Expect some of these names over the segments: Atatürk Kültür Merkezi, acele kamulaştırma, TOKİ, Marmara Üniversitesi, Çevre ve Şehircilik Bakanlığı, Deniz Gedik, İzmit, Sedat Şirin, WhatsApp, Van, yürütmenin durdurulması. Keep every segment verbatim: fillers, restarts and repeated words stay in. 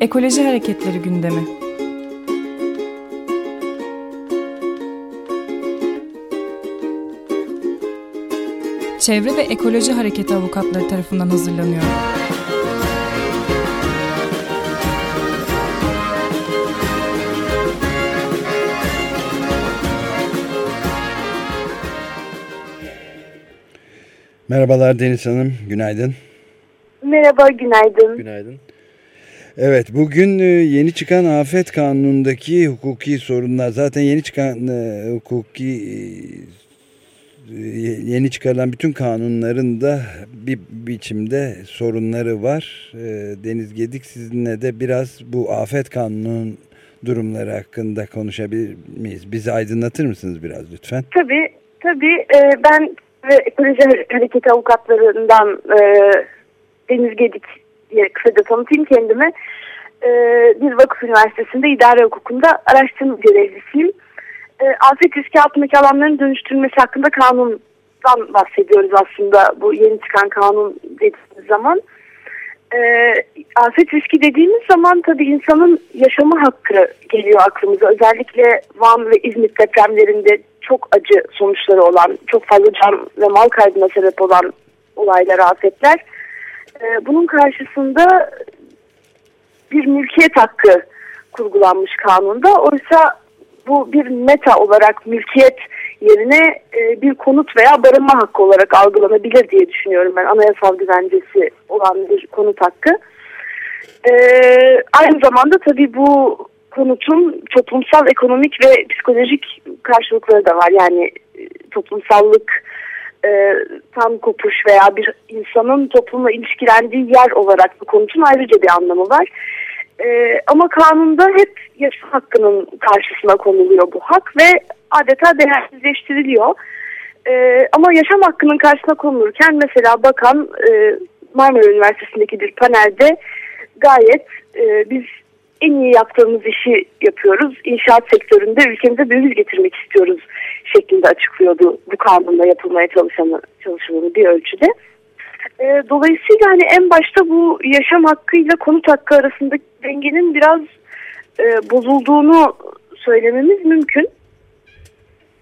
Ekoloji hareketleri gündemi. Çevre ve Ekoloji Hareketi avukatları tarafından hazırlanıyor. Merhabalar Deniz Hanım, günaydın. Merhaba, günaydın. Günaydın. Evet, bugün yeni çıkan afet kanunundaki hukuki sorunlar, zaten yeni çıkan hukuki yeni çıkarılan bütün kanunların da bir biçimde sorunları var. Deniz Gedik, sizinle de biraz bu afet kanununun durumları hakkında konuşabilir miyiz? Bizi aydınlatır mısınız biraz lütfen? Tabii, tabii. Ben Ekoloji Hareketi avukatlarından Deniz Gedik diye kısaca tanıtayım kendimi. Ee, bir vakıf üniversitesinde idare hukukunda araştırma görevlisiyim. Ee, afet riski altındaki alanların dönüştürülmesi hakkında kanundan bahsediyoruz aslında bu yeni çıkan kanun dediğimiz zaman. Ee, afet riski dediğimiz zaman tabii insanın yaşama hakkı geliyor aklımıza. Özellikle Van ve İzmit depremlerinde çok acı sonuçları olan, çok fazla can ve mal kaybına sebep olan olaylar, afetler. Bunun karşısında bir mülkiyet hakkı kurgulanmış kanunda. Oysa bu bir meta olarak mülkiyet yerine bir konut veya barınma hakkı olarak algılanabilir diye düşünüyorum ben. Anayasal güvencesi olan bir konut hakkı. Aynı zamanda tabii bu konutun toplumsal, ekonomik ve psikolojik karşılıkları da var. Yani toplumsallık, E, tam kopuş veya bir insanın toplumla ilişkilendiği yer olarak bu konutun ayrıca bir anlamı var. E, ama kanunda hep yaşam hakkının karşısına konuluyor bu hak ve adeta değersizleştiriliyor. E, ama yaşam hakkının karşısına konulurken mesela bakan e, Marmara Üniversitesi'ndeki bir panelde gayet e, biz en iyi yaptığımız işi yapıyoruz, İnşaat sektöründe ülkemize döviz getirmek istiyoruz şeklinde açıklıyordu bu kanunla yapılmaya çalışanı, çalışılanı bir ölçüde. E, dolayısıyla hani en başta bu yaşam hakkıyla konut hakkı arasındaki dengenin biraz e, bozulduğunu söylememiz mümkün.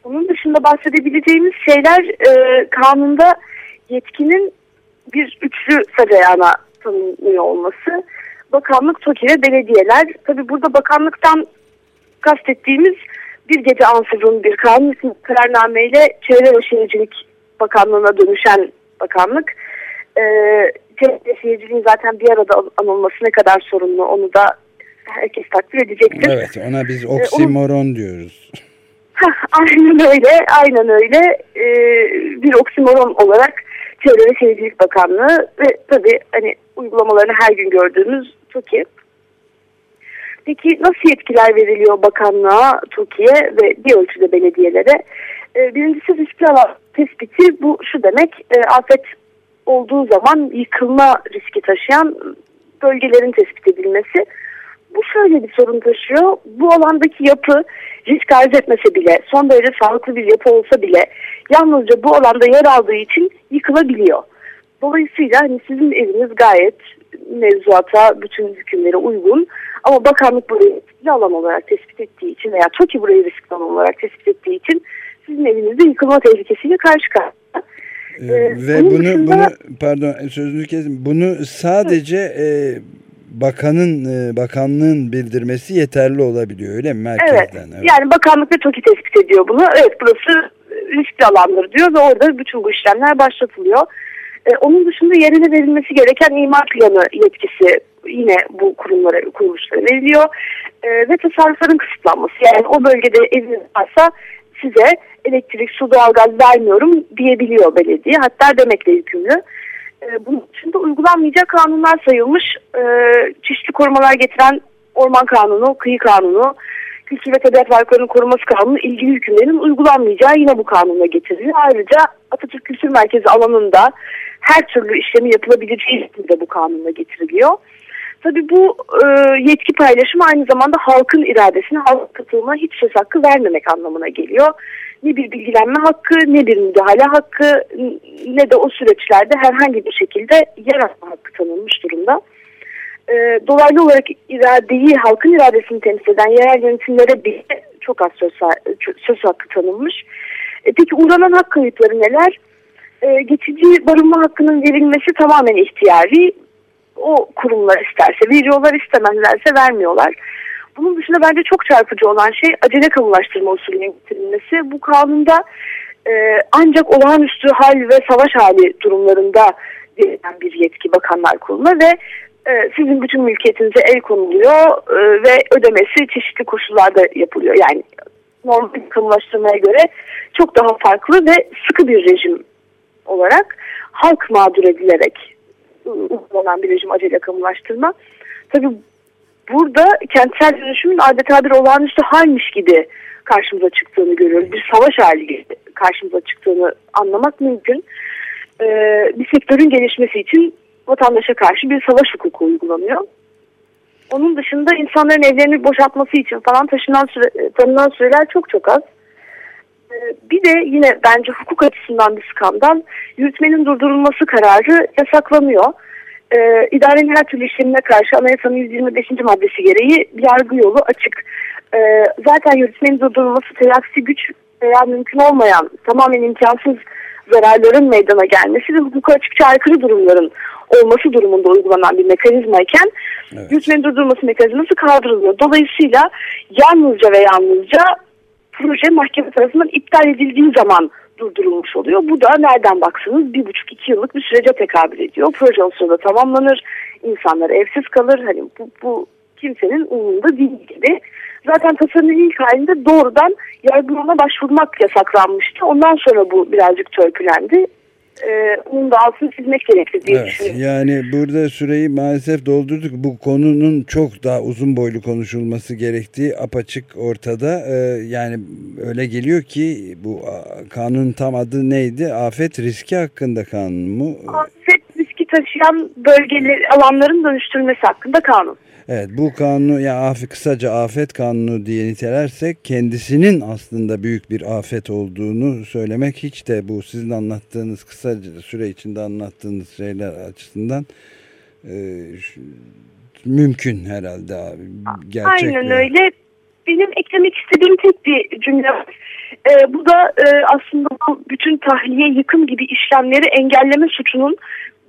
Onun dışında bahsedebileceğimiz şeyler e, kanunda yetkinin bir üçlü sacayana tanınıyor olması. Bakanlık, TOKİ ve belediyeler. Tabii burada bakanlıktan kastettiğimiz bir gece ansızın bir kanun isimli kararnameyle Çevre ve Şehircilik Bakanlığı'na dönüşen bakanlık. Ee, Çevre ve Şehirciliğin zaten bir arada anılması ne kadar sorunlu, onu da herkes takdir edecektir. Evet, ona biz oksimoron ee, onu... diyoruz. Hah, aynen öyle, aynen öyle. Ee, bir oksimoron olarak Çevre ve Şehircilik Bakanlığı ve tabii hani uygulamalarını her gün gördüğümüz TOKİ. Peki nasıl yetkiler veriliyor bakanlığa, TOKİ'ye ve bir ölçüde belediyelere? Ee, birincisi riskli alan tespiti. Bu şu demek, e, afet olduğu zaman yıkılma riski taşıyan bölgelerin tespit edilmesi. Bu şöyle bir sorun taşıyor. Bu alandaki yapı risk arz etmese bile, son derece sağlıklı bir yapı olsa bile yalnızca bu alanda yer aldığı için yıkılabiliyor. Dolayısıyla hani sizin eviniz gayet mevzuata, bütün hükümlere uygun ama bakanlık burayı riskli alan olarak tespit ettiği için veya TOKİ burayı riskli alan olarak tespit ettiği için sizin evinizde yıkılma tehlikesiyle karşı karşıya. Ee, ee, ve bunu, dışında... bunu pardon sözünü kesin. Bunu sadece e, bakanın e, bakanlığın bildirmesi yeterli olabiliyor öyle mi merkezden? Evet. evet. Yani bakanlık ve TOKİ tespit ediyor bunu. Evet, burası riskli alandır diyor ve orada bütün bu işlemler başlatılıyor. Onun dışında yerine verilmesi gereken imar planı yetkisi yine bu kurumlara, kuruluşlara veriliyor. E, ve tasarrufların kısıtlanması. Yani o bölgede eviniz varsa size elektrik, su, doğalgaz vermiyorum diyebiliyor belediye. Hatta demekle yükümlü. E, bunun dışında uygulanmayacak kanunlar sayılmış. E, çeşitli korumalar getiren orman kanunu, kıyı kanunu, kültür ve tabiat varlıklarının koruması kanunu ilgili hükümlerin uygulanmayacağı yine bu kanuna getiriliyor. Ayrıca Atatürk Kültür Merkezi alanında her türlü işlemi yapılabileceği de bu kanunla getiriliyor. Tabii bu e, yetki paylaşımı aynı zamanda halkın iradesine, halk katılımına hiç söz hakkı vermemek anlamına geliyor. Ne bir bilgilenme hakkı, ne bir müdahale hakkı, ne de o süreçlerde herhangi bir şekilde yer alma hakkı tanınmış durumda. e, dolaylı olarak iradeyi, halkın iradesini temsil eden yerel yönetimlere bile çok az söz, söz hakkı tanınmış. E, peki uğranan hak kayıpları neler? E, geçici barınma hakkının verilmesi tamamen ihtiyari. O kurumlar isterse veriyorlar, istemezlerse vermiyorlar. Bunun dışında bence çok çarpıcı olan şey acele kamulaştırma usulüne getirilmesi. Bu kanunda e, ancak olağanüstü hal ve savaş hali durumlarında verilen bir yetki Bakanlar Kurulu'na ve e, sizin bütün mülkiyetinize el konuluyor e, ve ödemesi çeşitli koşullarda yapılıyor. Yani normal kamulaştırmaya göre çok daha farklı ve sıkı bir rejim olarak halk mağdur edilerek uygulanan bir rejim acele kamulaştırma. Tabii burada kentsel dönüşümün adeta bir olağanüstü halmiş gibi karşımıza çıktığını görüyoruz. Bir savaş hali gibi karşımıza çıktığını anlamak mümkün. Ee, bir sektörün gelişmesi için vatandaşa karşı bir savaş hukuku uygulanıyor. Onun dışında insanların evlerini boşaltması için falan taşınan süre, tanınan süreler çok çok az. Bir de yine bence hukuk açısından bir skandal, yürütmenin durdurulması kararı yasaklanıyor. Ee, idarenin her türlü işlemine karşı Anayasanın yüz yirmi beşinci maddesi gereği yargı yolu açık. Ee, zaten yürütmenin durdurulması telaksi güç veya mümkün olmayan, tamamen imkansız zararların meydana gelmesi ve hukuka açıkça aykırı durumların olması durumunda uygulanan bir mekanizmayken, evet, yürütmenin durdurulması mekanizması kaldırılıyor. Dolayısıyla yalnızca ve yalnızca proje mahkeme tarafından iptal edildiği zaman durdurulmuş oluyor. Bu da nereden baksanız bir buçuk iki yıllık bir sürece tekabül ediyor. Proje o sırada tamamlanır, insanlar evsiz kalır. Hani bu, bu kimsenin umurunda değil gibi. Zaten tasarının ilk halinde doğrudan yargı yoluna başvurmak yasaklanmıştı. Ondan sonra bu birazcık törpülendi. Ee, onun da altını çizmek gerekli diye, evet, düşünüyorum. Yani burada süreyi maalesef doldurduk. Bu konunun çok daha uzun boylu konuşulması gerektiği apaçık ortada. Ee, yani öyle geliyor ki bu kanunun tam adı neydi? Afet riski hakkında kanun mu? Afet riski taşıyan bölgeleri, alanların dönüştürülmesi hakkında kanun. Evet, bu kanunu ya yani kısaca afet kanunu diye nitelersek kendisinin aslında büyük bir afet olduğunu söylemek hiç de bu sizin anlattığınız kısaca süre içinde anlattığınız şeyler açısından e, mümkün herhalde abi. Gerçek aynen mi? Öyle. Benim eklemek istediğim tek bir cümle var. Ee, bu da e, aslında bu bütün tahliye, yıkım gibi işlemleri engelleme suçunun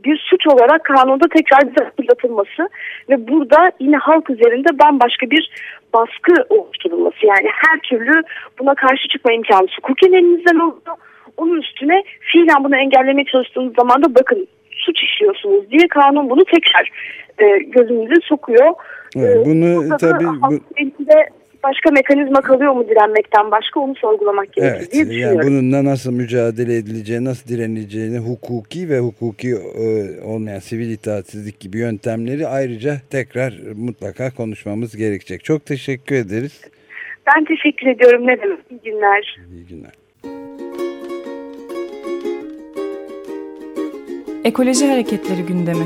bir suç olarak kanunda tekrar bize hatırlatılması ve burada yine halk üzerinde bambaşka bir baskı oluşturulması. Yani her türlü buna karşı çıkma imkanı hukuken elinizden oldu. Onun üstüne fiilen bunu engellemeye çalıştığınız zaman da bakın suç işliyorsunuz diye kanun bunu tekrar e, gözümüze sokuyor. Evet, bunu e, tabii bu... başka mekanizma kalıyor mu direnmekten başka, onu sorgulamak gerekiyor, evet, diye düşünüyorum. Yani bununla nasıl mücadele edileceği, nasıl direnileceğini, hukuki ve hukuki e, olmayan sivil itaatsizlik gibi yöntemleri ayrıca tekrar mutlaka konuşmamız gerekecek. Çok teşekkür ederiz. Ben teşekkür ediyorum. Ne demek? İyi günler. İyi günler. Ekoloji Hareketleri gündemi.